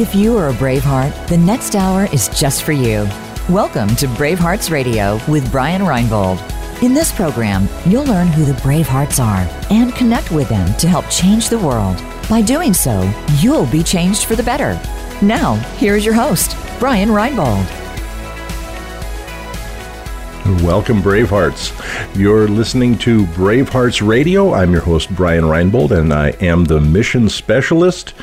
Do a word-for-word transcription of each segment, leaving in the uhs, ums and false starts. If you are a Braveheart, the next hour is just for you. Welcome to Bravehearts Radio with Brian Reinbold. In this program, you'll learn who the Bravehearts are and connect with them to help change the world. By doing so, you'll be changed for the better. Now, here's your host, Brian Reinbold. Welcome, Bravehearts. You're listening to Bravehearts Radio. I'm your host, Brian Reinbold, and I am the mission specialist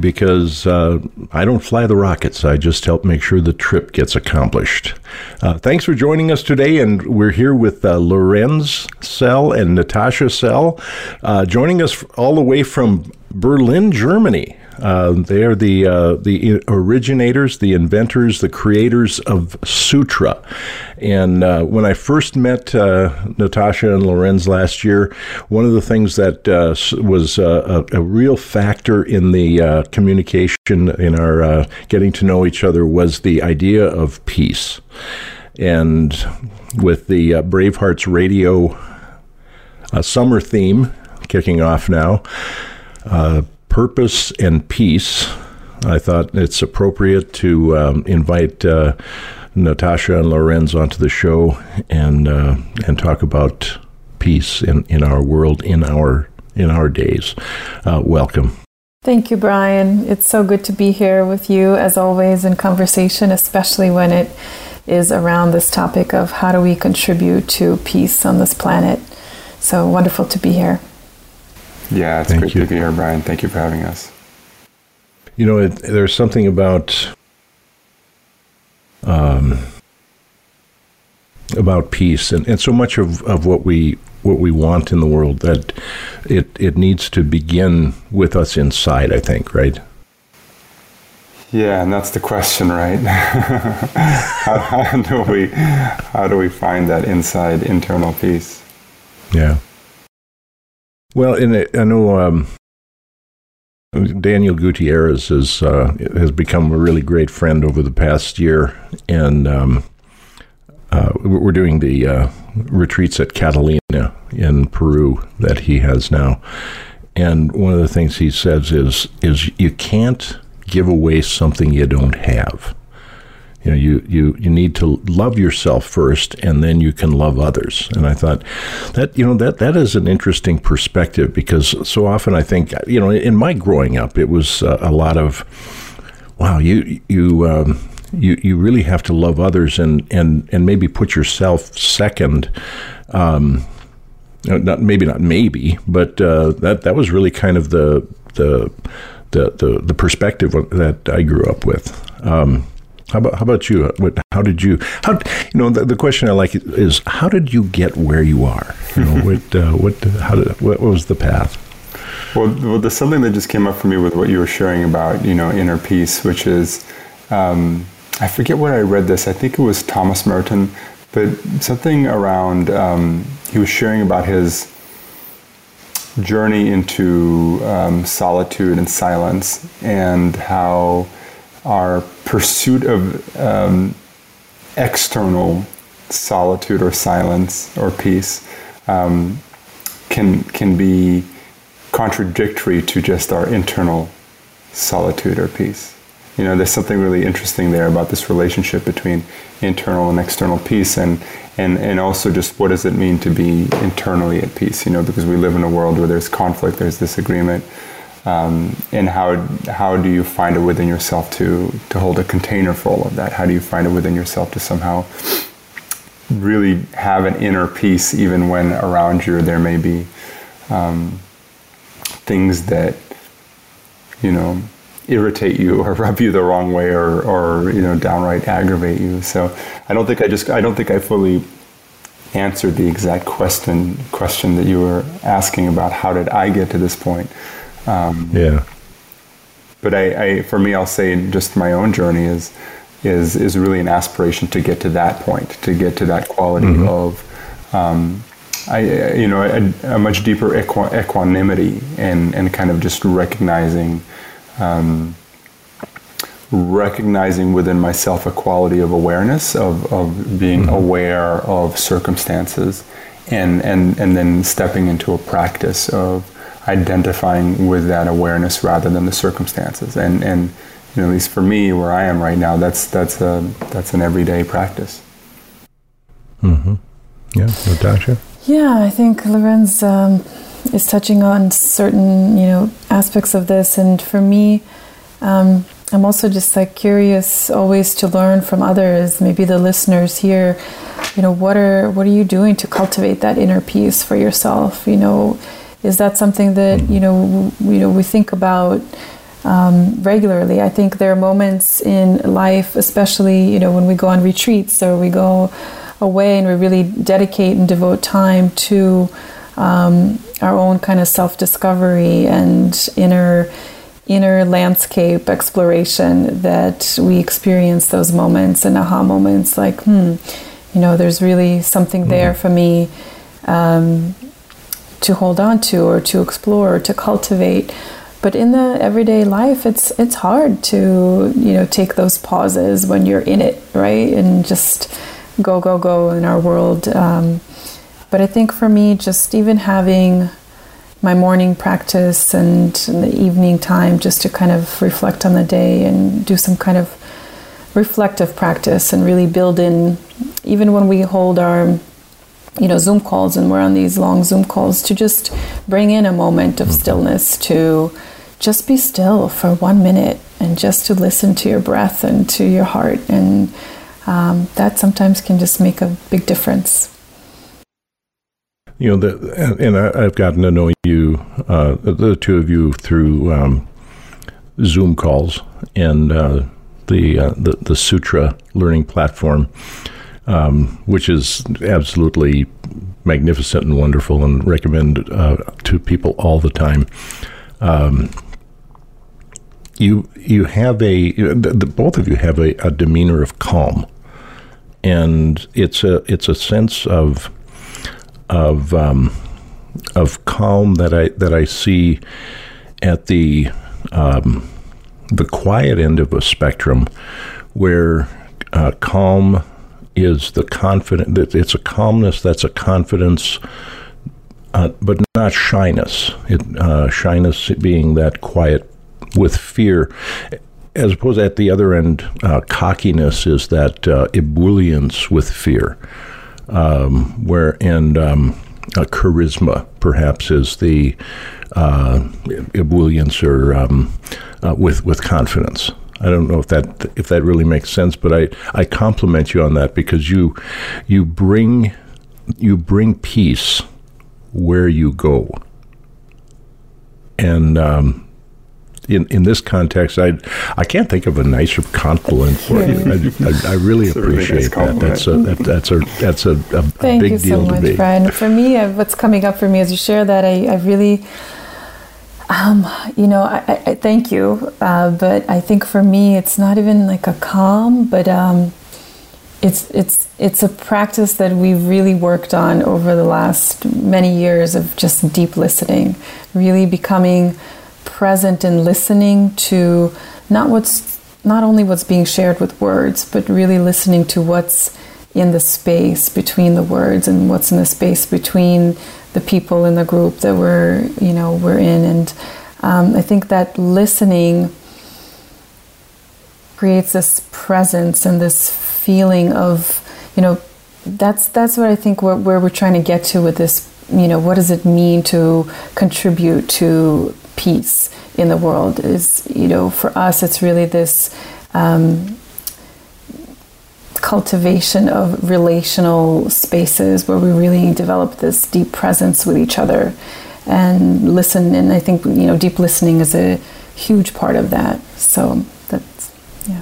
because uh, I don't fly the rockets. I just help make sure the trip gets accomplished. Uh, thanks for joining us today, and we're here with uh, Lorenz Sell and Natasha Sell, uh, joining us all the way from Berlin, Germany. Uh, they are the uh, the originators, the inventors, the creators of Sutra. And uh, when I first met uh, Natasha and Lorenz last year, one of the things that uh, was uh, a, a real factor in the uh, communication, in our uh, getting to know each other, was the idea of peace. And with the uh, Bravehearts Radio uh, summer theme kicking off now, uh, Purpose and Peace, I thought it's appropriate to um, invite uh, Natasha and Lorenz onto the show and uh, and talk about peace in, in our world, in our in our days. Uh, welcome. Thank you, Brian. It's so good to be here with you, as always, in conversation, especially when it is around this topic of how do we contribute to peace on this planet. So wonderful to be here. Yeah, it's Thank great you. to be here, Brian. Thank you for having us. You know, it, there's something about um, about peace, and, and so much of, of what we what we want in the world that it it needs to begin with us inside, I think, right? Yeah, and that's the question, right? how, how do we how do we find that inside internal peace? Yeah. Well, and I know um, Daniel Gutierrez is, uh, has become a really great friend over the past year, and um, uh, we're doing the uh, retreats at Catalina in Peru that he has now. And one of the things he says is, is you can't give away something you don't have. You know, you, you, you need to love yourself first, and then you can love others. And I thought that, you know, that, that is an interesting perspective, because so often I think, you know, in my growing up, it was a lot of, wow, you you um, you, you really have to love others and, and, and maybe put yourself second. Um, not maybe not maybe, but uh, that that was really kind of the the the the, the perspective that I grew up with. Um, How about how about you? How did you? How you know the, the question I like is, how did you get where you are? You know, what uh, what how did, what was the path? Well, well, there's something that just came up for me with what you were sharing about, you know, inner peace, which is um, I forget where I read this. I think it was Thomas Merton, but something around um, he was sharing about his journey into um, solitude and silence, and how our pursuit of um, external solitude or silence or peace um, can can be contradictory to just our internal solitude or peace. You know, there's something really interesting there about this relationship between internal and external peace, and and and also just what does it mean to be internally at peace? You know, because we live in a world where there's conflict, there's disagreement. Um, and how how do you find it within yourself to, to hold a container for all of that? How do you find it within yourself to somehow really have an inner peace, even when around you there may be um, things that, you know, irritate you or rub you the wrong way, or, or you know, downright aggravate you? So I don't think I just I don't think I fully answered the exact question question that you were asking about how did I get to this point. Um, yeah. But I, I, for me, I'll say just my own journey is, is, is really an aspiration to get to that point, to get to that quality mm-hmm. of, um, I, you know, a, a much deeper equi- equanimity and, and kind of just recognizing, um, recognizing within myself a quality of awareness of, of being mm-hmm. aware of circumstances, and, and, and then stepping into a practice of identifying with that awareness rather than the circumstances, and and you know, at least for me, where I am right now, that's that's a that's an everyday practice. Mm-hmm. Yeah, Natasha. Yeah, I think Lorenz um, is touching on certain, you know, aspects of this, and for me, um, I'm also just like curious, always to learn from others. Maybe the listeners here, you know, what are what are you doing to cultivate that inner peace for yourself? You know, is that something that you know w- you know we think about? Um, regularly. I think there are moments in life, especially, you know, when we go on retreats or we go away and we really dedicate and devote time to um, our own kind of self-discovery and inner inner landscape exploration, that we experience those moments and aha moments like, hmm, you know, there's really something there for me um, to hold on to or to explore or to cultivate. But in the everyday life, it's it's hard to, you know, take those pauses when you're in it, right? And just go, go, go in our world. Um, but I think for me, just even having my morning practice and the evening time just to kind of reflect on the day and do some kind of reflective practice and really build in, even when we hold our, you know, Zoom calls and we're on these long Zoom calls, to just bring in a moment of stillness to just be still for one minute and just to listen to your breath and to your heart. And um, that sometimes can just make a big difference. You know, the, and, and I, I've gotten to know you, uh, the two of you, through um, Zoom calls and uh, the, uh, the the Sutra learning platform, um, which is absolutely magnificent and wonderful and recommend uh, to people all the time. Um, you you have a the, the both of you have a, a demeanor of calm, and it's a it's a sense of of um, of calm that I that I see at the um, the quiet end of a spectrum, where uh, calm is the confident. It's a calmness that's a confidence. Uh, but not shyness, it, uh, shyness being that quiet with fear. As opposed at the other end, uh, cockiness is that uh, ebullience with fear, um, where and um, uh, charisma perhaps is the uh, ebullience or um, uh, with with confidence. I don't know if that if that really makes sense, but I, I compliment you on that, because you you bring you bring peace where you go. And um, in in this context, I I can't think of a nicer compliment for you. I, I, I really appreciate that. That's a that, that's a that's a, a, a big deal to me. Thank you so much, Brian. For me, what's coming up for me as you share that, I, I really, um, you know, I, I thank you. Uh, but I think for me, it's not even like a calm, but um, It's it's it's a practice that we've really worked on over the last many years of just deep listening, really becoming present and listening to not what's not only what's being shared with words, but really listening to what's in the space between the words and what's in the space between the people in the group that we're you know we're in. And um, I think that listening creates this presence and this feeling of, you know, that's that's what I think where, where we're trying to get to with this, you know, what does it mean to contribute to peace in the world is, you know, for us, it's really this um, cultivation of relational spaces where we really develop this deep presence with each other and listen. And I think, you know, deep listening is a huge part of that. So that's, yeah.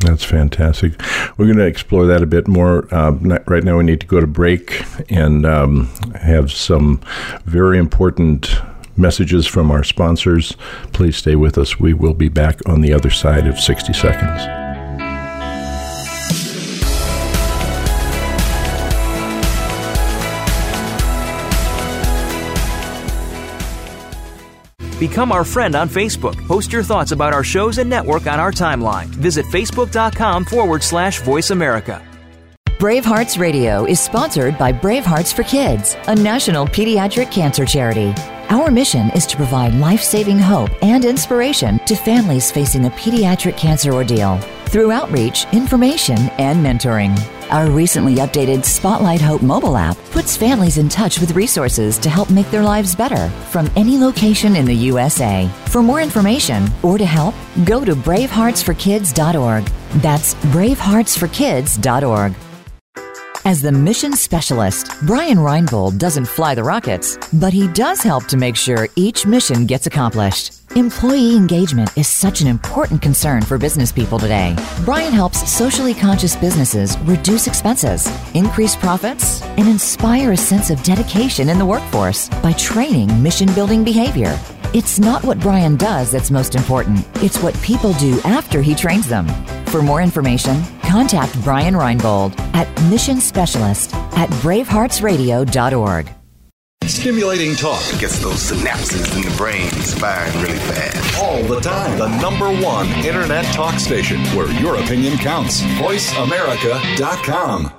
That's fantastic. We're going to explore that a bit more. Uh, right now we need to go to break and um, have some very important messages from our sponsors. Please stay with us. We will be back on the other side of sixty seconds. Become our friend on Facebook. Post your thoughts about our shows and network on our timeline. Visit facebook.com forward slash Voice America. Bravehearts Radio is sponsored by BraveHearts for Kids, a national pediatric cancer charity. Our mission is to provide life-saving hope and inspiration to families facing a pediatric cancer ordeal through outreach, information, and mentoring. Our recently updated Spotlight Hope mobile app puts families in touch with resources to help make their lives better from any location in the U S A. For more information or to help, go to brave hearts for kids dot org. That's brave hearts for kids dot org. As the mission specialist, Brian Reinbold doesn't fly the rockets, but he does help to make sure each mission gets accomplished. Employee engagement is such an important concern for business people today. Brian helps socially conscious businesses reduce expenses, increase profits, and inspire a sense of dedication in the workforce by training mission-building behavior. It's not what Brian does that's most important. It's what people do after he trains them. For more information, contact Brian Reinbold at mission specialist at brave hearts radio dot org. Stimulating talk gets those synapses in the brain firing really fast. All the time. The number one internet talk station where your opinion counts. voice america dot com.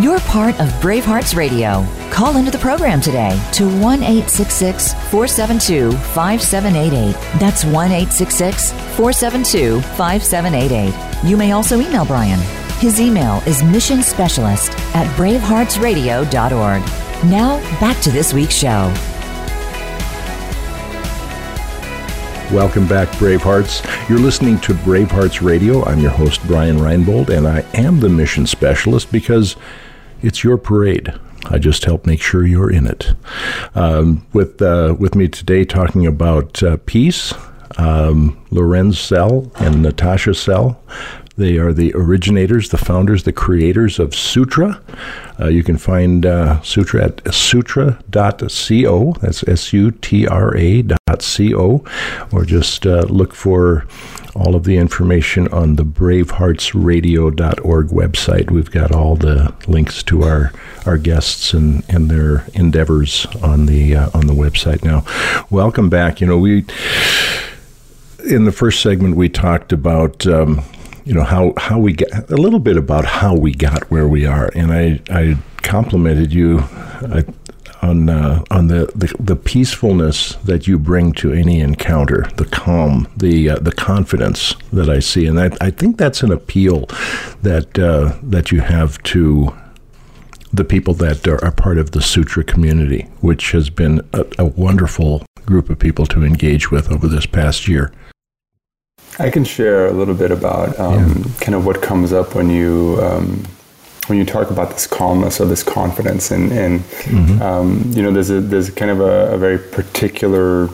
You're part of Bravehearts Radio. Call into the program today to one eight six six, four seven two, five seven eight eight. That's one eight six six, four seven two, five seven eight eight. You may also email Brian. His email is mission specialist at brave hearts radio dot org. Now, back to this week's show. Welcome back, Bravehearts. You're listening to Bravehearts Radio. I'm your host, Brian Reinbold, and I am the mission specialist because it's your parade. I just help make sure you're in it. Um, with uh, with me today talking about uh, peace, um, Lorenz Sell and Natasha Sell. They are the originators, the founders, the creators of Sutra. Uh, you can find uh, Sutra at sutra dot co. That's S U T R A dot C O. Or just uh, look for all of the information on the brave hearts radio dot org website. We've got all the links to our, our guests and, and their endeavors on the uh, on the website now. Welcome back. You know, we in the first segment, we talked about... Um, You know, how, how we got, a little bit about how we got where we are. And I, I complimented you I, on uh, on the, the, the peacefulness that you bring to any encounter, the calm, the uh, the confidence that I see. And I, I think that's an appeal that uh, that you have to the people that are, are part of the Sutra community, which has been a, a wonderful group of people to engage with over this past year. I can share a little bit about um, yeah. kind of what comes up when you um, when you talk about this calmness or this confidence, and, and mm-hmm. um, you know, there's a, there's kind of a, a very particular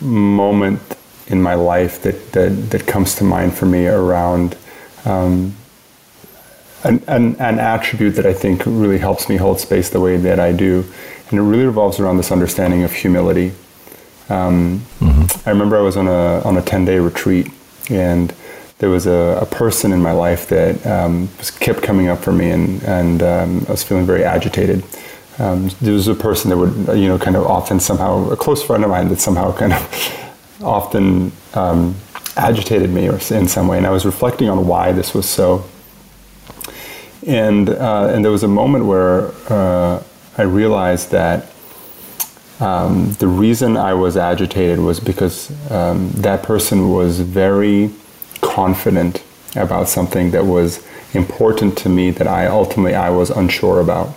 moment in my life that that, that comes to mind for me around um, an, an an attribute that I think really helps me hold space the way that I do, and it really revolves around this understanding of humility. Um, mm-hmm. I remember I was on a on a ten-day retreat, and there was a, a person in my life that um, kept coming up for me, and and um, I was feeling very agitated. Um, there was a person that would, you know, kind of often somehow, a close friend of mine that somehow kind of often um, agitated me or in some way, and I was reflecting on why this was so. And uh, and there was a moment where uh, I realized that Um, the reason I was agitated was because um, that person was very confident about something that was important to me that I ultimately I was unsure about,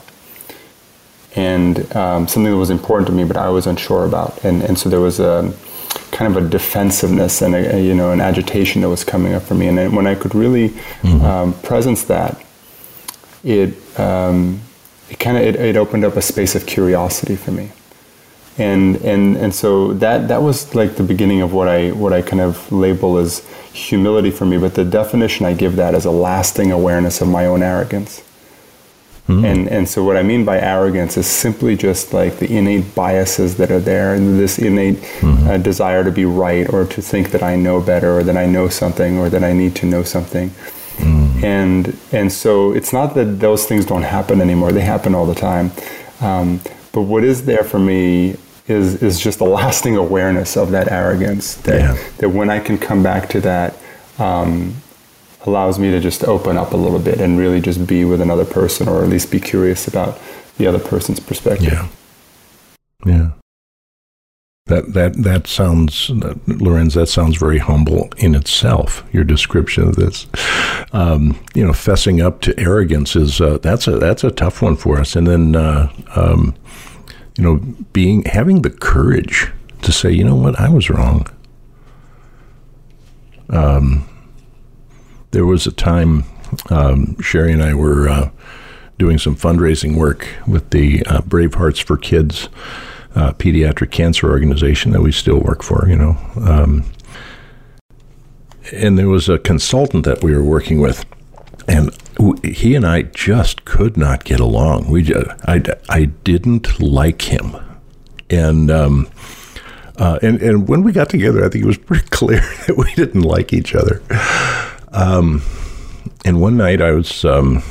and um, something that was important to me but I was unsure about, and and so there was a kind of a defensiveness and a, a, you know an agitation that was coming up for me, and, and when I could really mm-hmm. um, presence that, it um, it kind of it, it opened up a space of curiosity for me. And, and and so that that was like the beginning of what I what I kind of label as humility for me. But the definition I give that is a lasting awareness of my own arrogance. Mm-hmm. And and so what I mean by arrogance is simply just like the innate biases that are there, and this innate mm-hmm. uh, desire to be right, or to think that I know better, or that I know something, or that I need to know something. Mm-hmm. And and so it's not that those things don't happen anymore; they happen all the time. Um, But what is there for me is is just a lasting awareness of that arrogance. That yeah. that when I can come back to that, um, allows me to just open up a little bit and really just be with another person, or at least be curious about the other person's perspective. Yeah. Yeah. That that that sounds, Lorenz, that sounds very humble in itself, your description of this. Um, you know, fessing up to arrogance is uh, that's a that's a tough one for us. And then uh, um, you know, being having the courage to say, you know what, I was wrong. Um, there was a time um, Sherry and I were uh, doing some fundraising work with the uh, BraveHearts for Kids. Uh, pediatric cancer organization that we still work for, you know. Um, and there was a consultant that we were working with, and w- he and I just could not get along. We just, I, I didn't like him. And, um, uh, and and when we got together, I think it was pretty clear that we didn't like each other. Um, and one night I was... Um,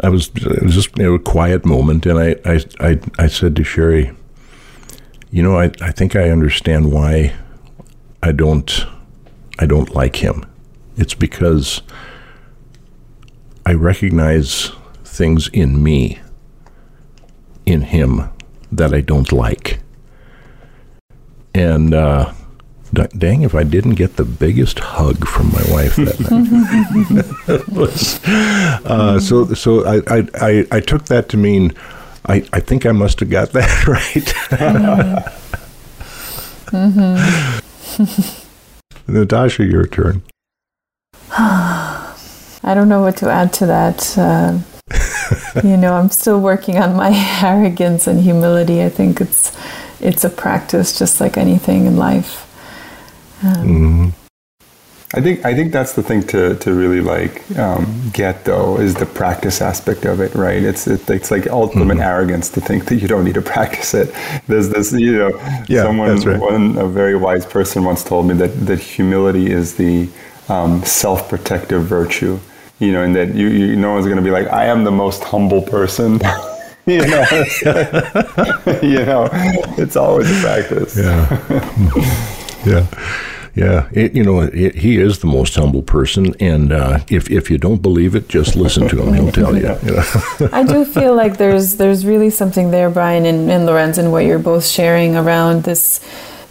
I was, it was just, you know, a quiet moment, and I, I, I, I said to Sherry, you know, I, I think I understand why I don't, I don't like him. It's because I recognize things in me, in him, that I don't like. And uh, dang if I didn't get the biggest hug from my wife that night. was, uh, so so I, I, I took that to mean I, I think I must have got that right. mm-hmm. Mm-hmm. Natasha, your turn. I don't know what to add to that. Uh, you know, I'm still working on my arrogance and humility. I think it's it's a practice just like anything in life. Um, mm-hmm. I think I think that's the thing to, to really like um, get though, is the practice aspect of it, right? It's it, it's like ultimate mm-hmm. arrogance to think that you don't need to practice it. There's this, you know, yeah, someone, that's right. one a very wise person once told me that that humility is the um, self-protective virtue, you know, and that you, you no one's going to be like, I am the most humble person. You know, you know, it's always a practice. Yeah. Yeah, yeah. It, you know, it, he is the most humble person, and uh, if if you don't believe it, just listen to him. He'll tell you. You know? I do feel like there's there's really something there, Brian and, and Lorenz, and what you're both sharing around this,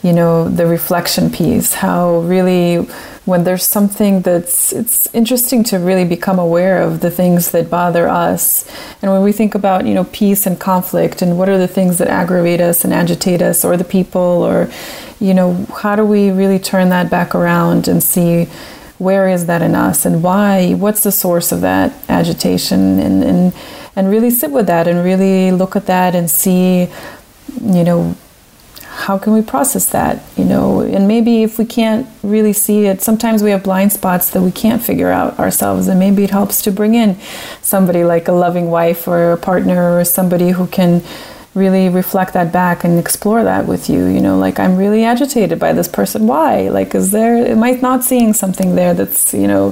you know, the reflection piece. How really, when there's something that's, it's interesting to really become aware of the things that bother us. And when we think about, you know, peace and conflict, and what are the things that aggravate us and agitate us, or the people, or, you know, how do we really turn that back around and see where is that in us, and why, what's the source of that agitation, and, and, and really sit with that and really look at that and see, you know, how can we process that, you know? And maybe if we can't really see it, sometimes we have blind spots that we can't figure out ourselves, and maybe it helps to bring in somebody like a loving wife or a partner or somebody who can really reflect that back and explore that with you, you know, like, I'm really agitated by this person. Why? Like, is there, am I not seeing something there that's, you know,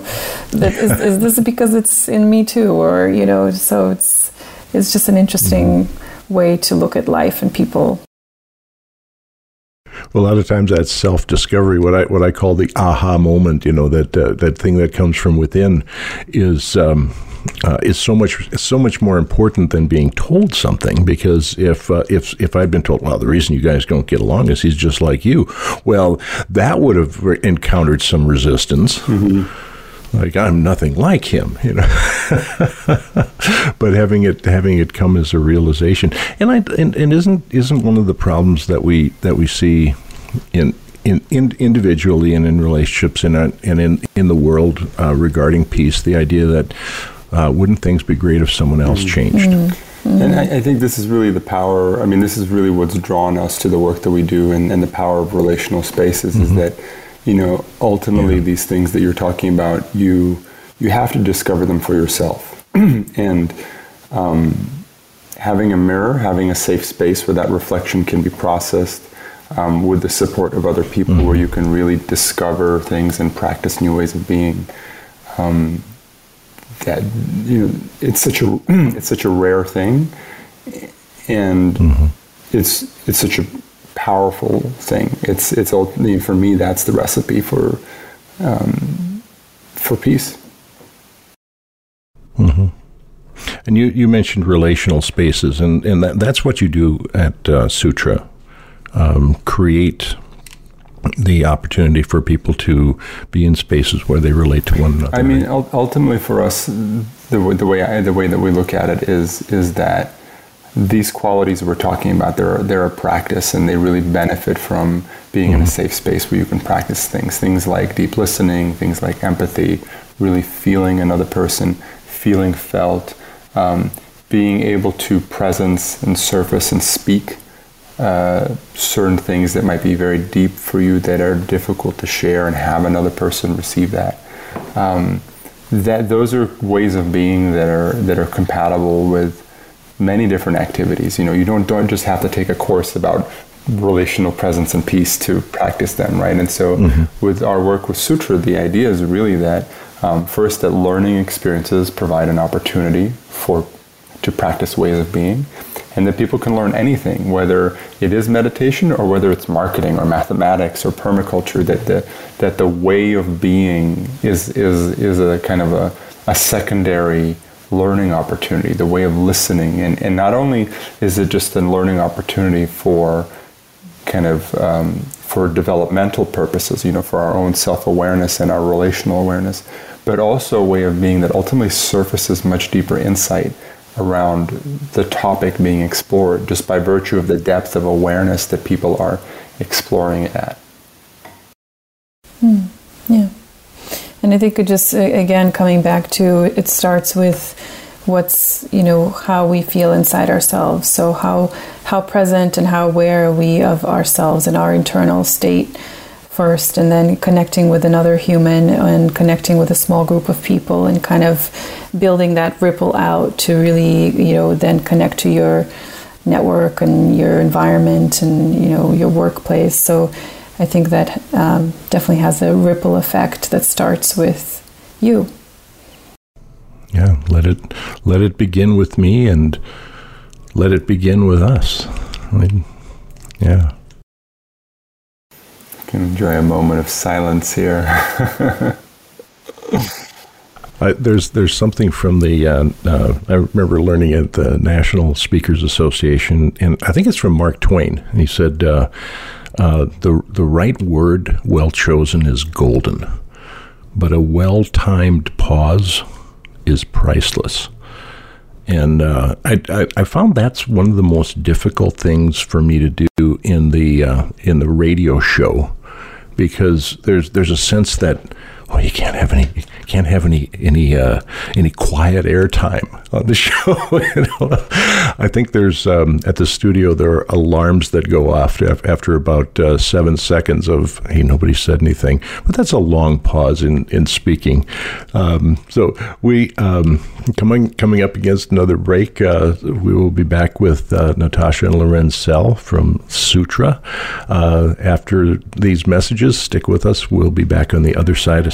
that is, is this because it's in me too? Or, you know, so it's it's just an interesting way to look at life and people. Well, a lot of times that's self-discovery. What I what I call the aha moment, you know, that uh, that thing that comes from within, is um, uh, is so much so much more important than being told something. Because if uh, if if I'd been told, well, the reason you guys don't get along is he's just like you, well, that would have re- encountered some resistance. Mm-hmm. Like, I'm nothing like him, you know. But having it having it come as a realization, and I and, and isn't isn't one of the problems that we that we see in in, in individually and in relationships in our, and in in the world uh, regarding peace, the idea that uh, wouldn't things be great if someone else changed? Mm-hmm. Mm-hmm. And I, I think this is really the power. I mean, this is really what's drawn us to the work that we do, and, and the power of relational spaces, mm-hmm. is that, you know, ultimately, yeah. these things that you're talking about, you you have to discover them for yourself. And um, having a mirror, having a safe space where that reflection can be processed um, with the support of other people, mm-hmm. where you can really discover things and practice new ways of being. Um, that you know, it's such a it's such a rare thing, and mm-hmm. it's it's such a powerful thing. It's it's all, for me, that's the recipe for um, for peace. Mm-hmm. And you, you mentioned relational spaces, and, and that, that's what you do at uh, Sutra, um, create the opportunity for people to be in spaces where they relate to one another. I mean, right? Ultimately for us, the, the way I, the way that we look at it is is that these qualities we're talking about, they're they're a practice, and they really benefit from being mm-hmm. in a safe space where you can practice things, things like deep listening, things like empathy, really feeling another person, feeling felt, um, being able to presence and surface and speak Uh, certain things that might be very deep for you that are difficult to share, and have another person receive that. Um, that those are ways of being that are that are compatible with many different activities. You know, you don't don't just have to take a course about relational presence and peace to practice them, right? And so, mm-hmm. with our work with Sutra, the idea is really that um, first, that learning experiences provide an opportunity for to practice ways of being. And that people can learn anything, whether it is meditation or whether it's marketing or mathematics or permaculture, that the, that the way of being is is is a kind of a, a secondary learning opportunity, the way of listening. And, and not only is it just a learning opportunity for kind of um, for developmental purposes, you know, for our own self-awareness and our relational awareness, but also a way of being that ultimately surfaces much deeper insight around the topic being explored, just by virtue of the depth of awareness that people are exploring it at. Mm, yeah. And I think it just, again, coming back to, it starts with what's, you know, how we feel inside ourselves. So how how present and how aware are we of ourselves and our internal state first, and then connecting with another human and connecting with a small group of people, and kind of building that ripple out to really, you know, then connect to your network and your environment and, you know, your workplace. So I think that um, definitely has a ripple effect that starts with you. Yeah, let it let it begin with me, and let it begin with us. I mean, yeah. Enjoy a moment of silence here. uh, there's there's something from the uh, uh, I remember learning at the National Speakers Association, and I think it's from Mark Twain. And he said, uh, uh, "the the right word, well chosen, is golden, but a well-timed pause is priceless." And uh, I, I, I found that's one of the most difficult things for me to do in the uh, in the radio show. Because there's there's a sense that oh you can't have any can't have any any uh, any quiet airtime on the show. You know? I think there's um, at the studio there are alarms that go off after about uh, seven seconds of hey nobody said anything, but that's a long pause in in speaking. Um, so we um, coming coming up against another break. Uh, we will be back with uh, Natasha and Lorenz Sell from Sutra uh, after these messages. Stick with us. We'll be back on the other side of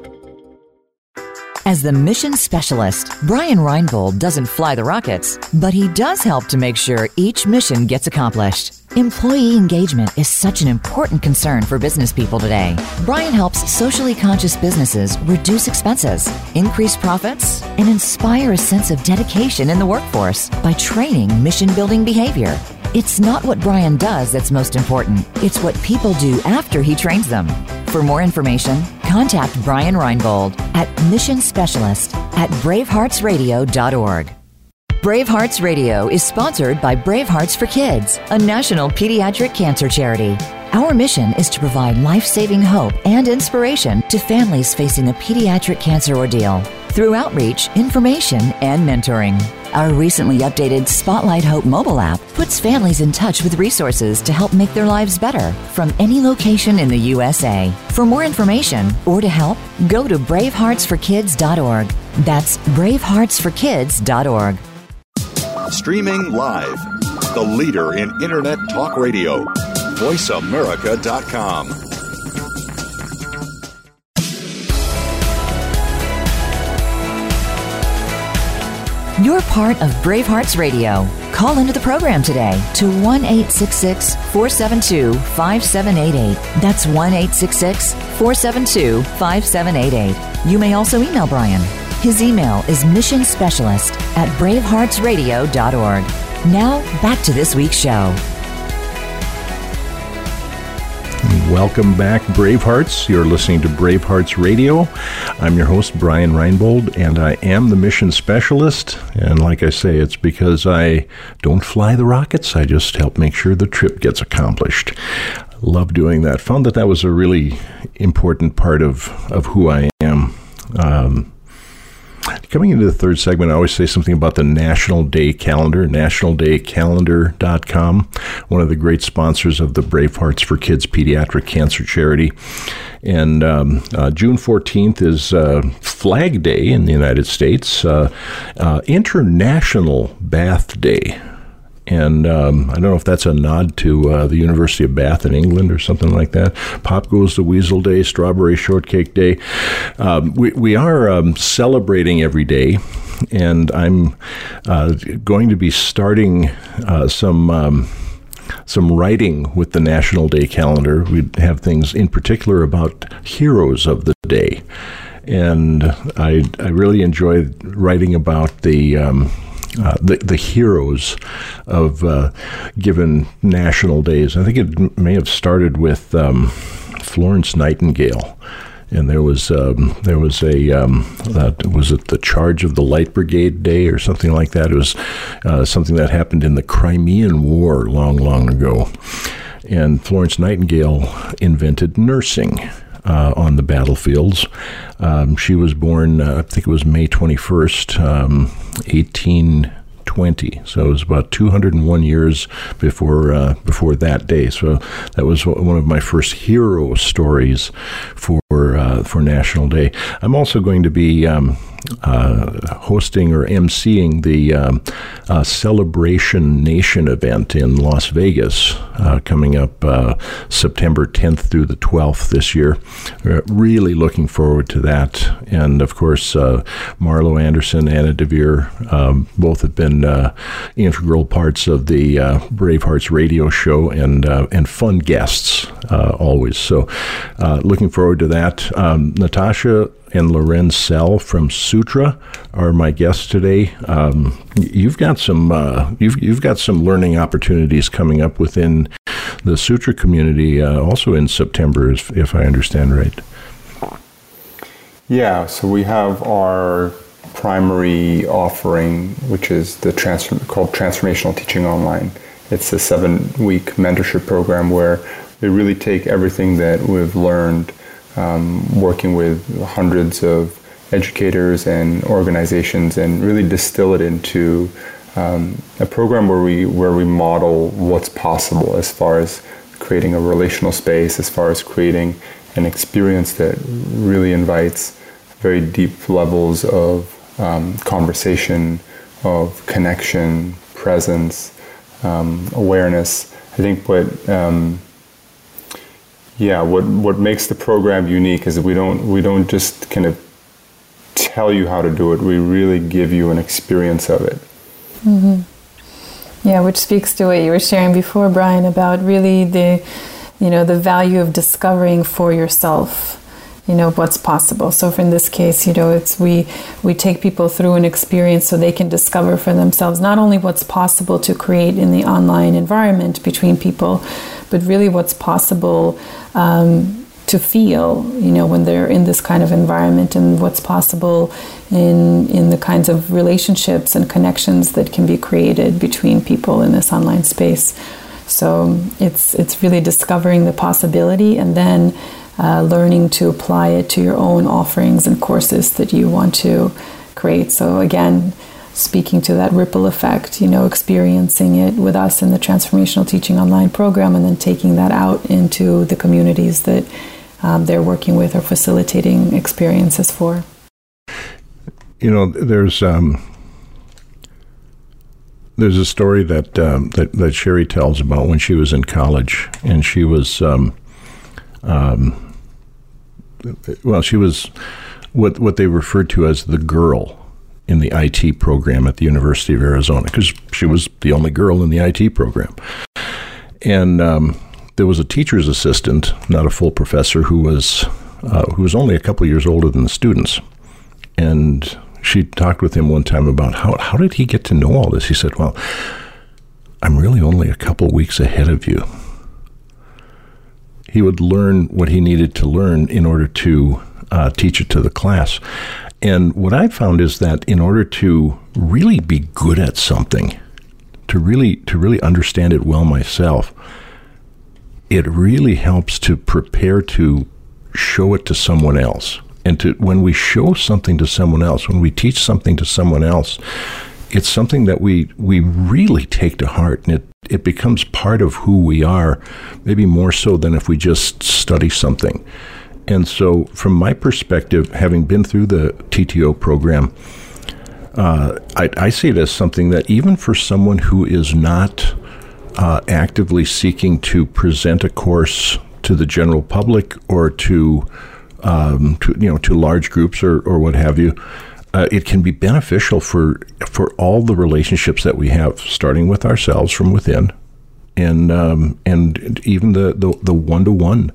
As the mission specialist, Brian Reinbold doesn't fly the rockets, but he does help to make sure each mission gets accomplished. Employee engagement is such an important concern for business people today. Brian helps socially conscious businesses reduce expenses, increase profits, and inspire a sense of dedication in the workforce by training mission-building behavior. It's not what Brian does that's most important. It's what people do after he trains them. For more information, contact Brian Reinbold at Mission Specialist at brave hearts radio dot org. Bravehearts Radio is sponsored by BraveHearts for Kids, a national pediatric cancer charity. Our mission is to provide life-saving hope and inspiration to families facing the pediatric cancer ordeal through outreach, information, and mentoring. Our recently updated Spotlight Hope mobile app puts families in touch with resources to help make their lives better from any location in the U S A. For more information or to help, go to brave hearts for kids dot org. That's brave hearts for kids dot org. Streaming live. is the leader in Internet Talk Radio, voice america dot com. You're part of Bravehearts Radio. Call into the program today to one eight six six, four seven two, five seven eight eight. That's one eight six six, four seven two, five seven eight eight. You may also email Brian. His email is mission specialist at brave hearts radio dot org. Now, back to this week's show. Welcome back, Bravehearts. You're listening to Bravehearts Radio. I'm your host, Brian Reinbold, and I am the mission specialist. And like I say, it's because I don't fly the rockets. I just help make sure the trip gets accomplished. Love doing that. Found that that was a really important part of, of who I am. Um, Coming into the third segment, I always say something about the National Day Calendar, national day calendar dot com, one of the great sponsors of the Bravehearts for Kids Pediatric Cancer Charity. And um, uh, June fourteenth is uh, Flag Day in the United States, uh, uh, International Bath Day. And um, I don't know if that's a nod to uh, the University of Bath in England or something like that. Pop Goes the Weasel Day, Strawberry Shortcake Day. Um, we, we are um, celebrating every day, and I'm uh, going to be starting uh, some... Um, some writing with the National Day Calendar. We have things in particular about heroes of the day. And I, I really enjoy writing about the... Um, Uh, the, the heroes of uh, given national days. I think it m- may have started with um, Florence Nightingale, and there was um, there was a um, uh, was it the Charge of the Light Brigade Day or something like that. It was uh, something that happened in the Crimean War long, long ago, and Florence Nightingale invented nursing Uh, on the battlefields. Um, she was born, uh, I think it was May twenty-first, um, eighteen twenty. So it was about two hundred one years before uh, before that day. So that was one of my first hero stories for uh, for National Day. I'm also going to be um, uh, hosting or emceeing the um, uh, Celebration Nation event in Las Vegas uh, coming up uh, September tenth through the twelfth this year. We're really looking forward to that. And of course, uh, Marlo Anderson, Anna DeVere, um, both have been uh, integral parts of the uh, Bravehearts radio show, and uh, and fun guests uh, always. So uh, looking forward to that. Um, Natasha and Lorenz Sell from Sutra are my guests today. Um, you've got some uh, you've you've got some learning opportunities coming up within the Sutra community, uh, also in September, if, if I understand right. Yeah, so we have our primary offering, which is the transform called Transformational Teaching Online. It's a seven-week mentorship program where we really take everything that we've learned. Um, working with hundreds of educators and organizations, and really distill it into um, a program where we where we model what's possible as far as creating a relational space, as far as creating an experience that really invites very deep levels of um, conversation, of connection, presence, um, awareness. I think what um, Yeah, what what makes the program unique is that we don't we don't just kind of tell you how to do it. We really give you an experience of it. Mm-hmm. Yeah, which speaks to what you were sharing before, Brian, about really the, you know, the value of discovering for yourself, you know, what's possible. So in this case, you know, it's we we take people through an experience so they can discover for themselves not only what's possible to create in the online environment between people, but really what's possible um, to feel, you know, when they're in this kind of environment, and what's possible in in the kinds of relationships and connections that can be created between people in this online space. So it's it's really discovering the possibility, and then Uh, learning to apply it to your own offerings and courses that you want to create. So again, speaking to that ripple effect, you know, experiencing it with us in the Transformational Teaching Online program, and then taking that out into the communities that um, they're working with or facilitating experiences for. You know, there's um, There's a story that um, that that Sherry tells about when she was in college, and she was, um, um, well, she was what what they referred to as the girl in the I T program at the University of Arizona, because she was the only girl in the I T program. And um, there was a teacher's assistant, not a full professor, who was uh, who was only a couple years older than the students, and she talked with him one time about how how did he get to know all this. He said, well, I'm really only a couple weeks ahead of you. He would learn what he needed to learn in order to uh, teach it to the class. And what I found is that in order to really be good at something, to really to really understand it well myself, it really helps to prepare to show it to someone else. And to, when we show something to someone else, when we teach something to someone else, it's something that we we really take to heart, and it, it becomes part of who we are, maybe more so than if we just study something. And so from my perspective, having been through the T T O program, uh, I, I see it as something that even for someone who is not uh, actively seeking to present a course to the general public or to Um, to, you know, to large groups or, or what have you, uh, it can be beneficial for for all the relationships that we have, starting with ourselves from within, and um, and even the the, the one-to-one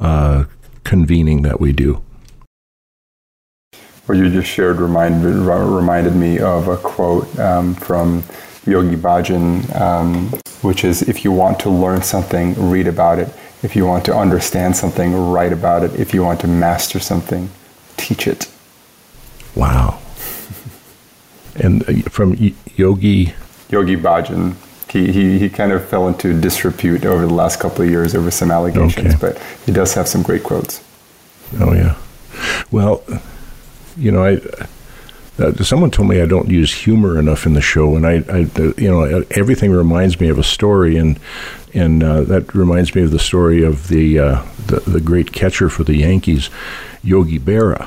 uh, convening that we do. What you just shared reminded reminded me of a quote um, from Yogi Bhajan, um, which is, "If you want to learn something, read about it. If you want to understand something, write about it. If you want to master something, teach it." Wow. And from Yogi? Yogi Bhajan. He, he he kind of fell into disrepute over the last couple of years over some allegations, okay. But he does have some great quotes. Oh, yeah. Well, you know, I... Uh, someone told me I don't use humor enough in the show, and I, I uh, you know, everything reminds me of a story, and and uh, that reminds me of the story of the uh, the, the great catcher for the Yankees, Yogi Berra,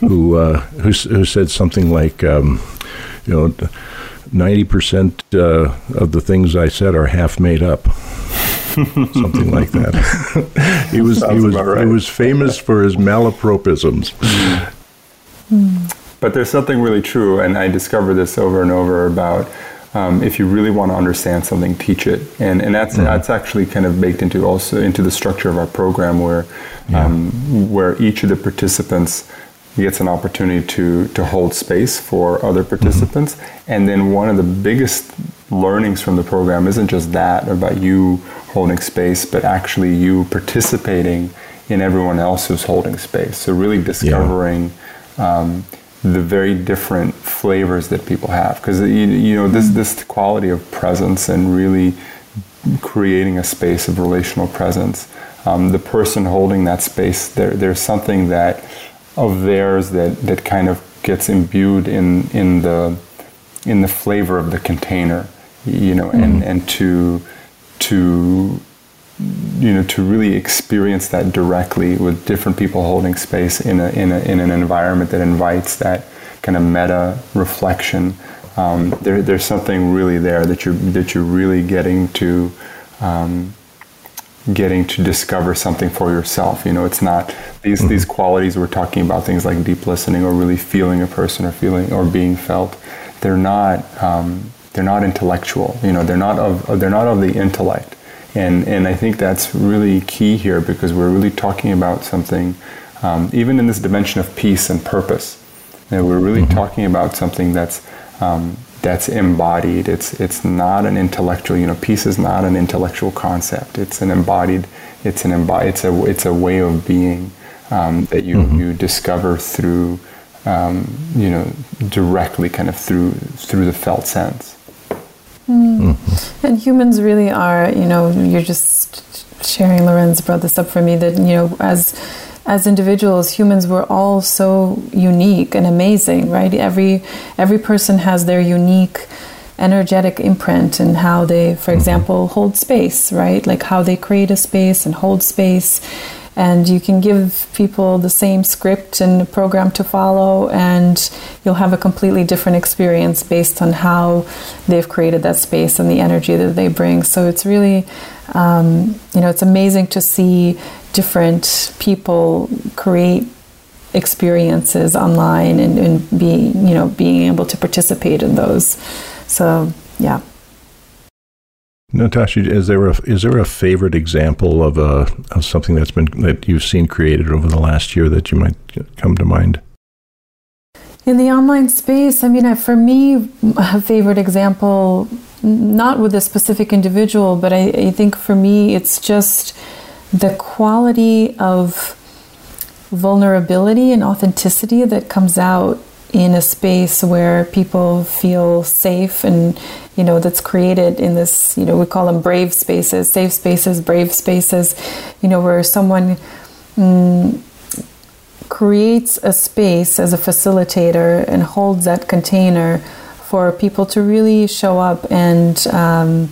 who uh, who who said something like, um, you know, ninety percent uh, of the things I said are half made up. Something like that. he was Sounds he was right. He was famous for his malapropisms. Mm. But there's something really true, and I discovered this over and over about um, if you really want to understand something, teach it, and and that's yeah. that's actually kind of baked into also into the structure of our program, where yeah. um, where each of the participants gets an opportunity to to hold space for other participants, mm-hmm. and then one of the biggest learnings from the program isn't just that about you holding space, but actually you participating in everyone else who's holding space. So really discovering. Yeah. Um, the very different flavors that people have, because you, you know this this quality of presence and really creating a space of relational presence. Um, the person holding that space, there there's something that of theirs that, that kind of gets imbued in in the in the flavor of the container, you know, mm-hmm. and and to to. you know, to really experience that directly with different people holding space in a in a in an environment that invites that kind of meta reflection. Um, there, there's something really there that you're that you're really getting to um, getting to discover something for yourself. You know, it's not these mm-hmm. these qualities we're talking about, things like deep listening or really feeling a person or feeling or being felt. They're not um, they're not intellectual. You know, they're not of they're not of the intellect. And and I think that's really key here, because we're really talking about something, um, even in this dimension of peace and purpose. And we're really mm-hmm. talking about something that's um, that's embodied. It's it's not an intellectual. You know, peace is not an intellectual concept. It's an embodied. It's an embodied. It's a it's a way of being um, that you, mm-hmm. you discover through um, you know directly, kind of through through the felt sense. Mm. Mm-hmm. And humans really are, you know, you're just sharing, Lorenz brought this up for me, that, you know, as as individuals, humans, we're all so unique and amazing, right? Every every person has their unique energetic imprint and how they, for example, hold space, right? Like how they create a space and hold space and you can give people the same script and program to follow, and you'll have a completely different experience based on how they've created that space and the energy that they bring. So it's really, um, you know, it's amazing to see different people create experiences online and, and being, you know, being able to participate in those. So, yeah. Natasha, is there a is there a favorite example of a of something that's been that you've seen created over the last year that you might come to mind? In the online space, I mean, for me, a favorite example, not with a specific individual, but I, I think for me, it's just the quality of vulnerability and authenticity that comes out in a space where people feel safe, and, you know, that's created in this, you know, we call them brave spaces, safe spaces, brave spaces, you know, where someone mm, creates a space as a facilitator and holds that container for people to really show up and um,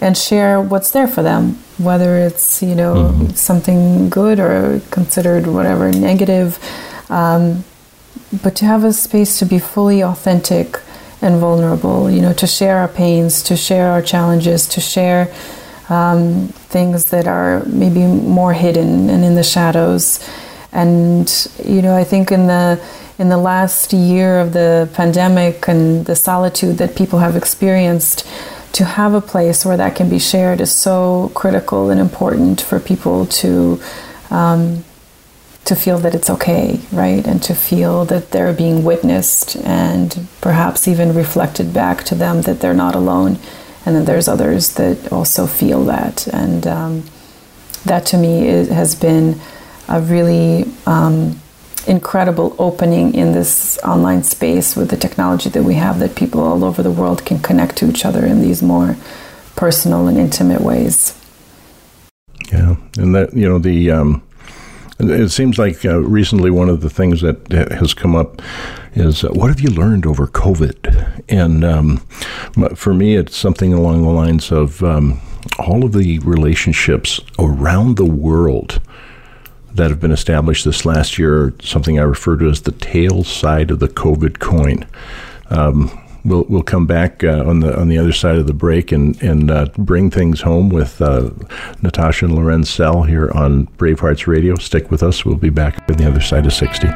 and share what's there for them, whether it's, you know, mm-hmm. something good or considered whatever negative. Um, But to have a space to be fully authentic and vulnerable, you know, to share our pains, to share our challenges, to share um, things that are maybe more hidden and in the shadows. And, you know, I think in the in the last year of the pandemic and the solitude that people have experienced, to have a place where that can be shared is so critical and important for people to um to feel that it's okay, right? And to feel that they're being witnessed and perhaps even reflected back to them that they're not alone, and that there's others that also feel that. And um, that to me is, has been a really um, incredible opening in this online space with the technology that we have, that people all over the world can connect to each other in these more personal and intimate ways. Yeah, and that, you know, the... Um It seems like uh, recently one of the things that has come up is, uh, what have you learned over COVID? And um, for me, it's something along the lines of um, all of the relationships around the world that have been established this last year, something I refer to as the tail side of the COVID coin. Um, We'll we'll come back uh, on the on the other side of the break and and uh, bring things home with uh, Natasha and Lorenz Sell here on Bravehearts Radio. Stick with us. We'll be back on the other side of sixty.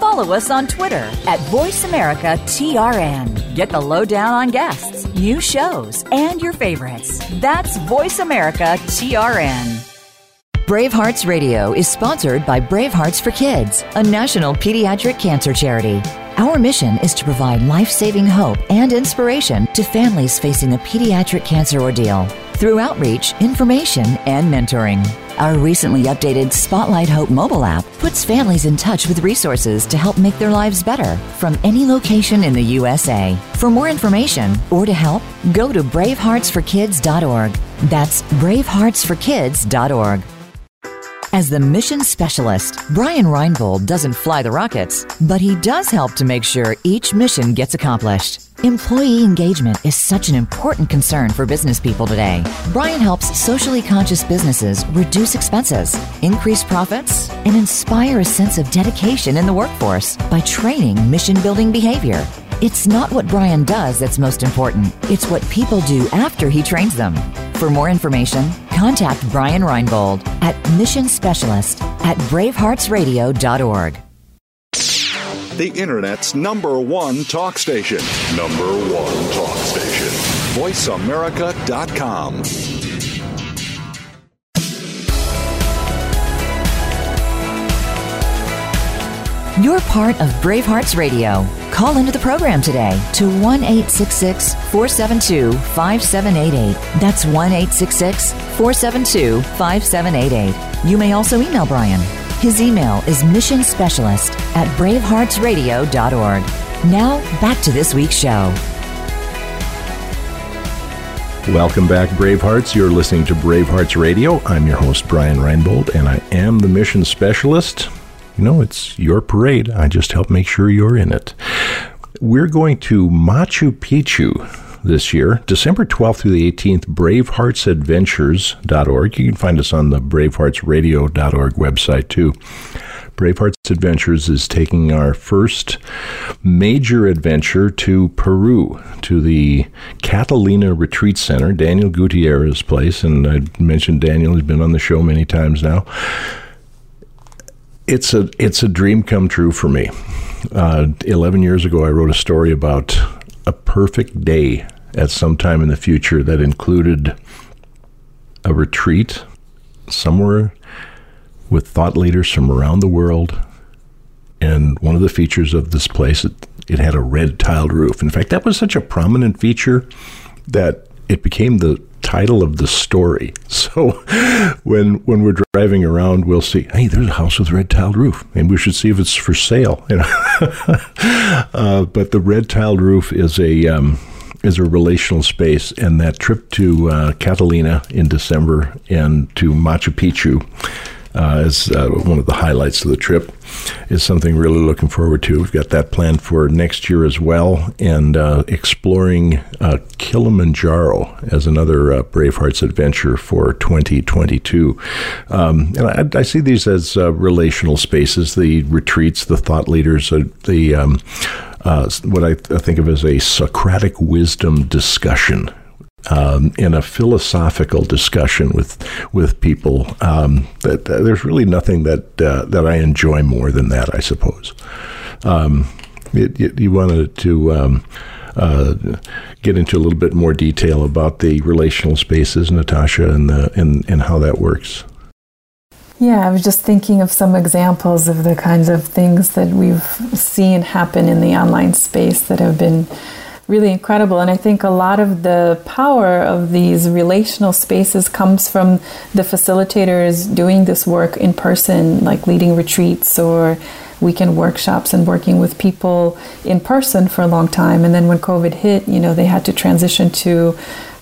Follow us on Twitter at Voice America T R N. Get the lowdown on guests, new shows, and your favorites. That's Voice America T R N. Bravehearts Radio is sponsored by Bravehearts for Kids, a national pediatric cancer charity. Our mission is to provide life-saving hope and inspiration to families facing the pediatric cancer ordeal through outreach, information, and mentoring. Our recently updated Spotlight Hope mobile app puts families in touch with resources to help make their lives better from any location in the U S A. For more information or to help, go to Bravehearts for Kids dot org. That's Bravehearts for Kids dot org. As the mission specialist, Brian Reinbold doesn't fly the rockets, but he does help to make sure each mission gets accomplished. Employee engagement is such an important concern for business people today. Brian helps socially conscious businesses reduce expenses, increase profits, and inspire a sense of dedication in the workforce by training mission-building behavior. It's not what Brian does that's most important. It's what people do after he trains them. For more information, contact Brian Reinbold at Mission Specialist at Bravehearts Radio dot org. The Internet's number one talk station. Number one talk station. Voice America dot com. You're part of Bravehearts Radio. Call into the program today to one eight six six, four seven two, five seven eight eight. That's one eight six six, four seven two, five seven eight eight. You may also email Brian. His email is mission specialist at bravehearts radio dot org. Now, back to this week's show. Welcome back, Bravehearts. You're listening to Bravehearts Radio. I'm your host, Brian Reinbold, and I am the mission specialist. you know, it's your parade. I just help make sure you're in it. We're going to Machu Picchu this year, December twelfth through the eighteenth, bravehearts adventures dot org. You can find us on the bravehearts radio dot org website, too. Bravehearts Adventures is taking our first major adventure to Peru, to the Catalina Retreat Center, Daniel Gutierrez's place. And I mentioned Daniel, he's been on the show many times now. It's a, it's a dream come true for me. Uh, eleven years ago, I wrote a story about a perfect day at some time in the future that included a retreat somewhere with thought leaders from around the world. And one of the features of this place, it, it had a red tiled roof. In fact, that was such a prominent feature that it became the title of the story. So when when we're driving around, we'll see, hey, there's a house with a red tiled roof, and we should see if it's for sale. You know? uh, but the red tiled roof is a um, is a relational space, and that trip to uh, Catalina in December and to Machu Picchu Uh, as uh, one of the highlights of the trip is something really looking forward to. We've got that planned for next year as well, and uh, exploring uh, Kilimanjaro as another uh, Bravehearts adventure for twenty twenty-two. Um, and I, I see these as uh, relational spaces, the retreats, the thought leaders, uh, the um, uh, what I, th- I think of as a Socratic wisdom discussion. Um, in a philosophical discussion with with people, um, that, that there's really nothing that uh, that I enjoy more than that, I suppose. Um, it, it, you wanted to um, uh, get into a little bit more detail about the relational spaces, Natasha, and the and, and how that works. Yeah, I was just thinking of some examples of the kinds of things that we've seen happen in the online space that have been really incredible. And I think a lot of the power of these relational spaces comes from the facilitators doing this work in person, like leading retreats or weekend workshops and working with people in person for a long time. And then when COVID hit, you know, they had to transition to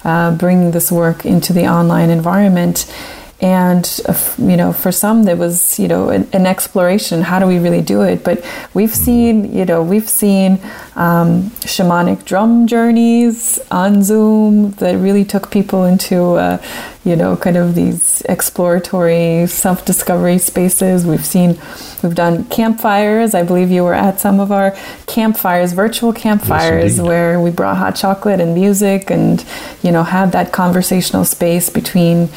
uh, bringing this work into the online environment. And, you know, for some, there was, you know, an, an exploration. How do we really do it? But we've seen, you know, we've seen um, shamanic drum journeys on Zoom that really took people into, uh, you know, kind of these exploratory self-discovery spaces. We've seen, we've done campfires. I believe you were at some of our campfires, virtual campfires, yes, where we brought hot chocolate and music and, you know, had that conversational space between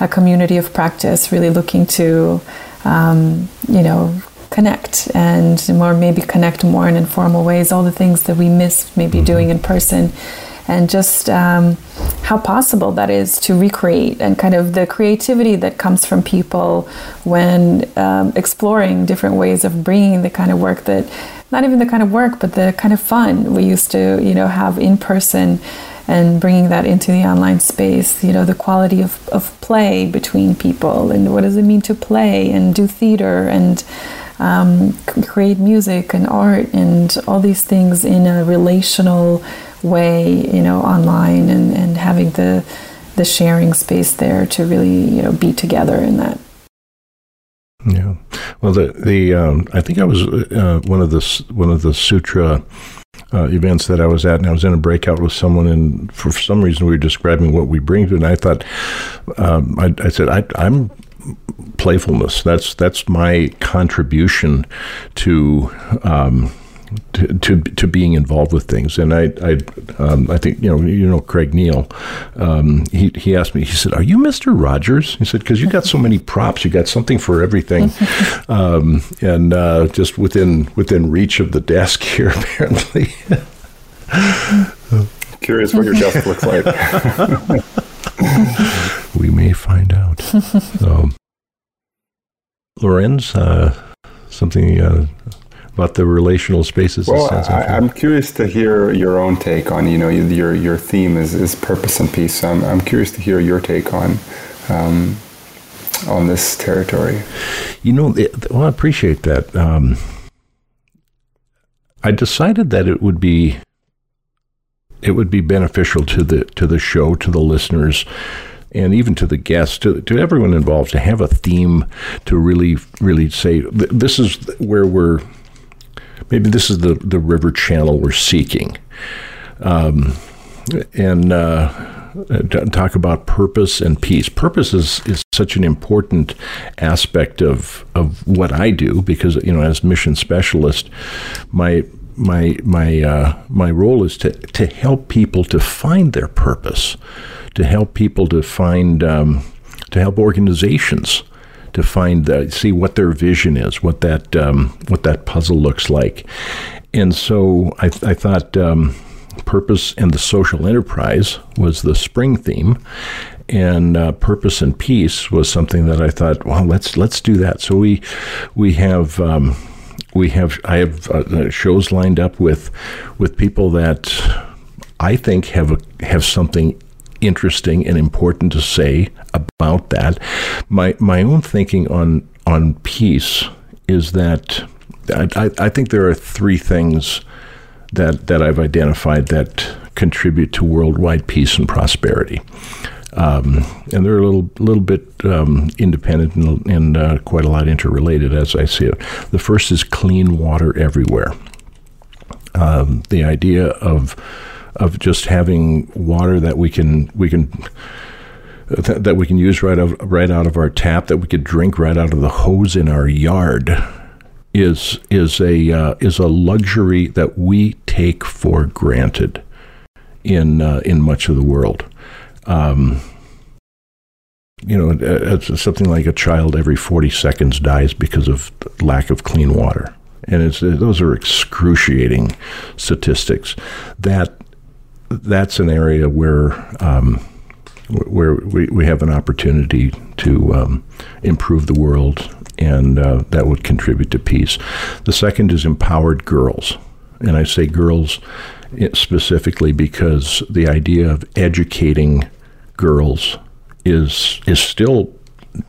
a community of practice really looking to, um, you know, connect and more maybe connect more in informal ways, all the things that we miss maybe doing in person, and just um, how possible that is to recreate, and kind of the creativity that comes from people when um, exploring different ways of bringing the kind of work that, not even the kind of work, but the kind of fun we used to, you know, have in person, and bringing that into the online space, you know, the quality of, of play between people, and what does it mean to play and do theater and um, create music and art and all these things in a relational way, you know, online, and, and having the the sharing space there to really, you know, be together in that. Yeah, well, the the um, I think I was uh, one of the one of the Sutra Uh, events that I was at, and I was in a breakout with someone, and for some reason we were describing what we bring to it, and I thought, um, I, I said, I, I'm playfulness. That's that's my contribution to um, to, to to being involved with things. And I I, um, I think you know you know Craig Neal. Um, he he asked me. He said, "Are you Mister Rogers?" He said, "Because you got so many props. You got something for everything." um, and uh, just within within reach of the desk here, apparently. Curious what your desk looks like. We may find out. So, Lorenz, uh, something. Uh, About the relational spaces. Well, I, I'm curious to hear your own take on, you know, your your theme is, is purpose and peace. So I'm I'm curious to hear your take on um, on this territory. You know, it, well, I appreciate that. Um, I decided that it would be it would be beneficial to the to the show, to the listeners, and even to the guests, to, to everyone involved, to have a theme, to really, really say, this is where we're, maybe this is the, the river channel we're seeking. Um, and uh, talk about purpose and peace. Purpose is, is such an important aspect of of what I do, because, you know, as mission specialist, my my my uh, my role is to, to help people to find their purpose, to help people to find, um, to help organizations to find the, see what their vision is, what that um, what that puzzle looks like. And so I, I thought um, purpose and the social enterprise was the spring theme, and uh, purpose and peace was something that I thought, well, let's let's do that. So we we have um, we have I have uh, shows lined up with with people that I think have a, have something interesting and important to say about that. My my own thinking on on peace is that I, I think there are three things that, that I've identified that contribute to worldwide peace and prosperity, um, and they're a little little bit um, independent and, and uh, quite a lot interrelated, as I see it. The first is clean water everywhere. Um, the idea of of just having water that we can we can th- that we can use right out right out of our tap, that we could drink right out of the hose in our yard, is is a uh, is a luxury that we take for granted in uh, in much of the world. Um, you know, it's something like a child every forty seconds dies because of lack of clean water, and it's those are excruciating statistics. That that's an area where um, where we, we have an opportunity to um, improve the world. And uh, that would contribute to peace. The second is empowered girls. And I say girls specifically because the idea of educating girls is is still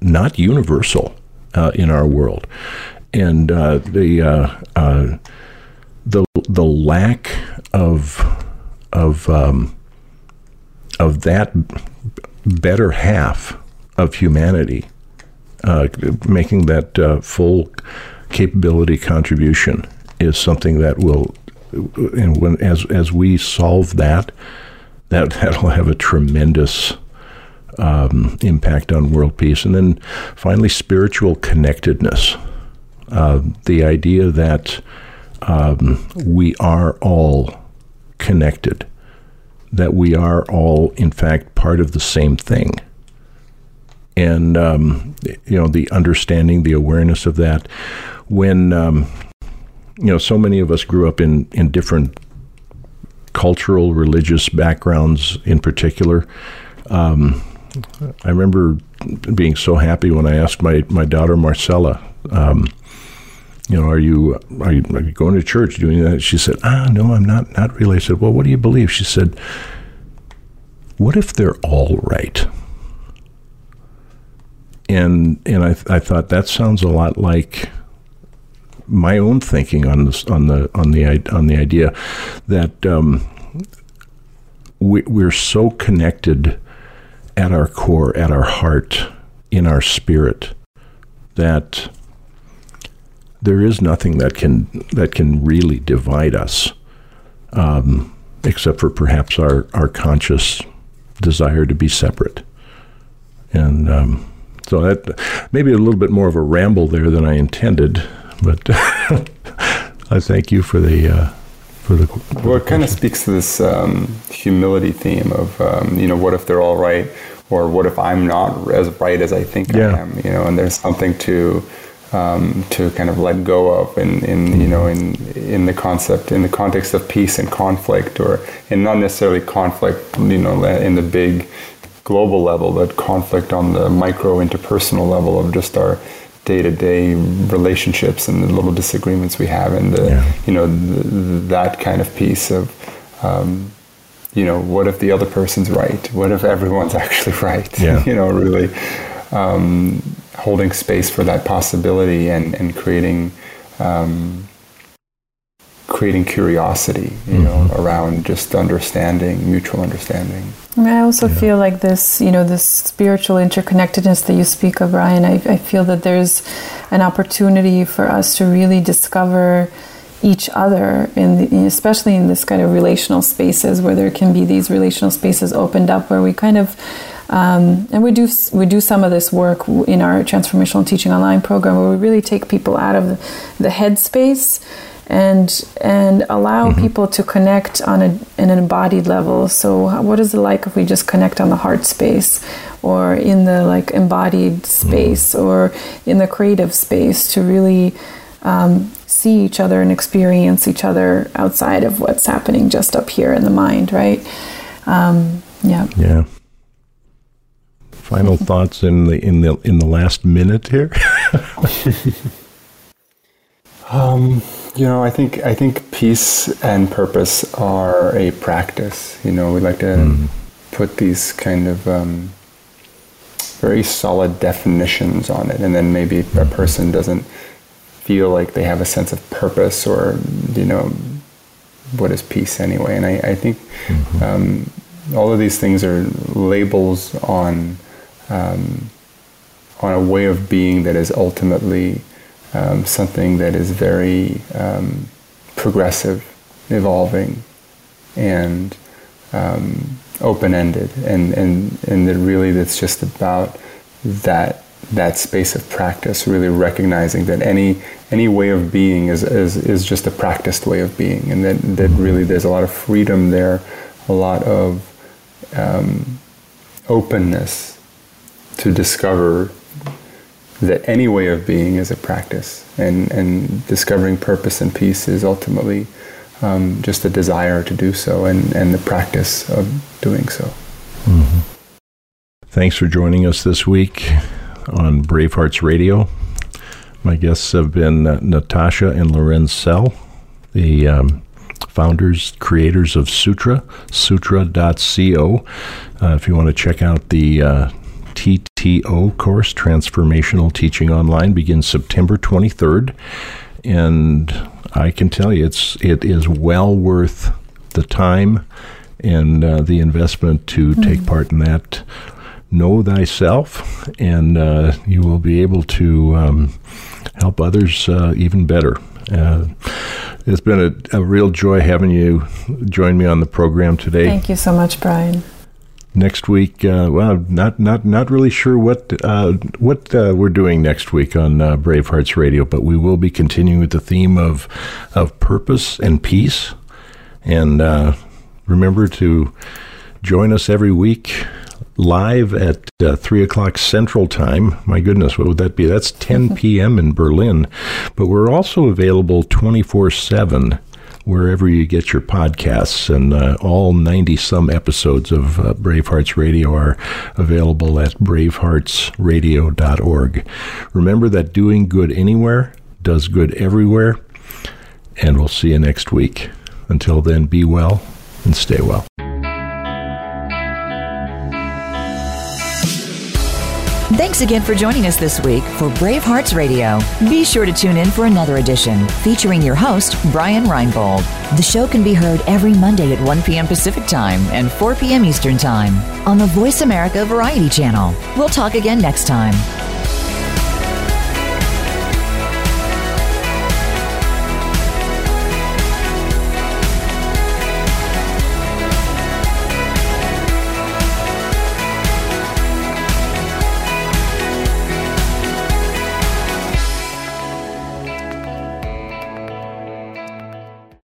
not universal uh, in our world. And uh, the uh, uh, the the lack of of um, of that better half of humanity Uh, making that uh, full capability contribution is something that will, and when as as we solve that, that that'll have a tremendous um, impact on world peace. And then finally, spiritual connectedness, uh, the idea that um, we are all connected, that we are all, in fact, part of the same thing. And, um, you know, the understanding, the awareness of that. When, um, you know, so many of us grew up in, in different cultural, religious backgrounds in particular. Um, I remember being so happy when I asked my, my daughter, Marcella, um, you know, are you, are you are you going to church, doing that? She said, ah, no, I'm not, not really. I said, well, what do you believe? She said, what if they're all right? And and I I thought that sounds a lot like my own thinking on this on the on the on the idea that um, we we're so connected at our core, at our heart, in our spirit, that there is nothing that can that can really divide us, um, except for perhaps our our conscious desire to be separate. And Um, So that maybe a little bit more of a ramble there than I intended, but I thank you for the uh, for the. For well, it the kind of speaks to this um, humility theme of um, you know, what if they're all right, or what if I'm not as right as I think yeah. I am, you know, and there's something to um, to kind of let go of in, in mm-hmm. you know in in the concept in the context of peace and conflict, or and not necessarily conflict, you know, in the big global level, but conflict on the micro interpersonal level of just our day-to-day relationships and the little disagreements we have, and the yeah. you know the, that kind of piece of um, you know, what if the other person's right? What if everyone's actually right? Yeah. You know, really um, holding space for that possibility and and creating um, creating curiosity, you know, mm-hmm. around just understanding, mutual understanding. And I also yeah. feel like this, you know, this spiritual interconnectedness that you speak of, Brian, I, I feel that there's an opportunity for us to really discover each other, in the, especially in this kind of relational spaces where there can be these relational spaces opened up where we kind of, um, and we do we do some of this work in our Transformational Teaching Online program where we really take people out of the, the head space and and allow mm-hmm. people to connect on a, an embodied level. So what is it like if we just connect on the heart space or in the like embodied space mm-hmm. or in the creative space to really um, see each other and experience each other outside of what's happening just up here in the mind, right? Um, yeah. Yeah. Final thoughts in the in the in the last minute here. um, you know, I think I think peace and purpose are a practice. You know, we like to mm. put these kind of um, very solid definitions on it, and then maybe mm. a person doesn't feel like they have a sense of purpose, or, you know, what is peace anyway? And I, I think mm-hmm. um, all of these things are labels on um, on a way of being that is ultimately um, something that is very um, progressive, evolving, and um, open-ended, and and and that really that's just about that. that space of practice, really recognizing that any any way of being is, is, is just a practiced way of being, and that, that really there's a lot of freedom there, a lot of um, openness to discover that any way of being is a practice, and, and discovering purpose and peace is ultimately um, just a desire to do so, and, and the practice of doing so. Mm-hmm. Thanks for joining us this week on Bravehearts Radio. My guests have been uh, Natasha and Lorenz Sell, the um, founders, creators of Sutra, sutra dot co. Uh, if you want to check out the uh, T T O course, Transformational Teaching Online, begins September twenty-third. And I can tell you, it's it is well worth the time and uh, the investment to mm-hmm. take part in that. Know thyself, and uh, you will be able to um, help others uh, even better. Uh, it's been a, a real joy having you join me on the program today. Thank you so much, Brian. Next week, uh, well, not not not really sure what uh, what uh, we're doing next week on uh, Bravehearts Radio, but we will be continuing with the theme of of purpose and peace. And uh, remember to join us every week. Live at uh, three o'clock Central Time. My goodness, what would that be? That's ten p.m. in Berlin. But we're also available twenty-four seven wherever you get your podcasts. And uh, all ninety-some episodes of uh, Bravehearts Radio are available at bravehearts radio dot org. Remember that doing good anywhere does good everywhere. And we'll see you next week. Until then, be well and stay well. Thanks again for joining us this week for Bravehearts Radio. Be sure to tune in for another edition featuring your host, Brian Reinbold. The show can be heard every Monday at one p.m. Pacific Time and four p.m. Eastern Time on the Voice America Variety Channel. We'll talk again next time.